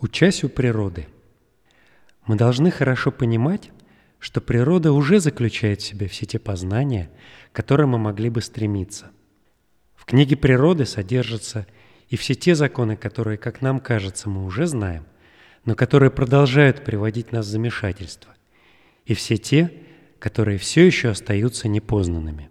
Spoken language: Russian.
Учась у природы. Мы должны хорошо понимать, что природа уже заключает в себе все те познания, к которым мы могли бы стремиться. В книге природы содержатся и все те законы, которые, как нам кажется, мы уже знаем, но которые продолжают приводить нас в замешательство, и все те, которые все еще остаются непознанными.